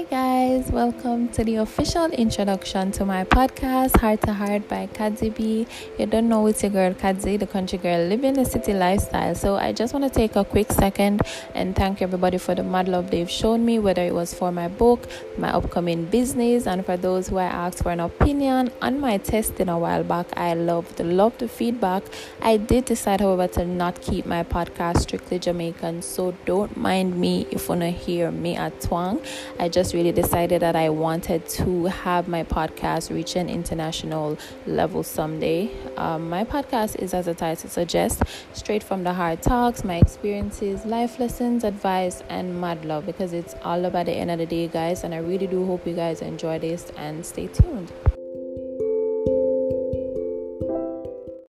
Hi guys, welcome to the official introduction to my podcast Heart to Heart by Kazi B. You don't know, it's your girl Kazi, the country girl living the city lifestyle. So I just want to take a quick second and thank everybody for the mad love they've shown me, whether it was for my book, my upcoming business, and for those who I asked for an opinion on my testing a while back. I love the feedback. I did decide, however, to not keep my podcast strictly Jamaican, so don't mind me if you want to hear me at twang. I just really decided that I wanted to have my podcast reach an international level someday. My podcast is, as the title suggests, straight from the heart, talks my experiences, life lessons, advice, and mad love, because it's all about the end of the day, guys, and I really do hope you guys enjoy this and stay tuned.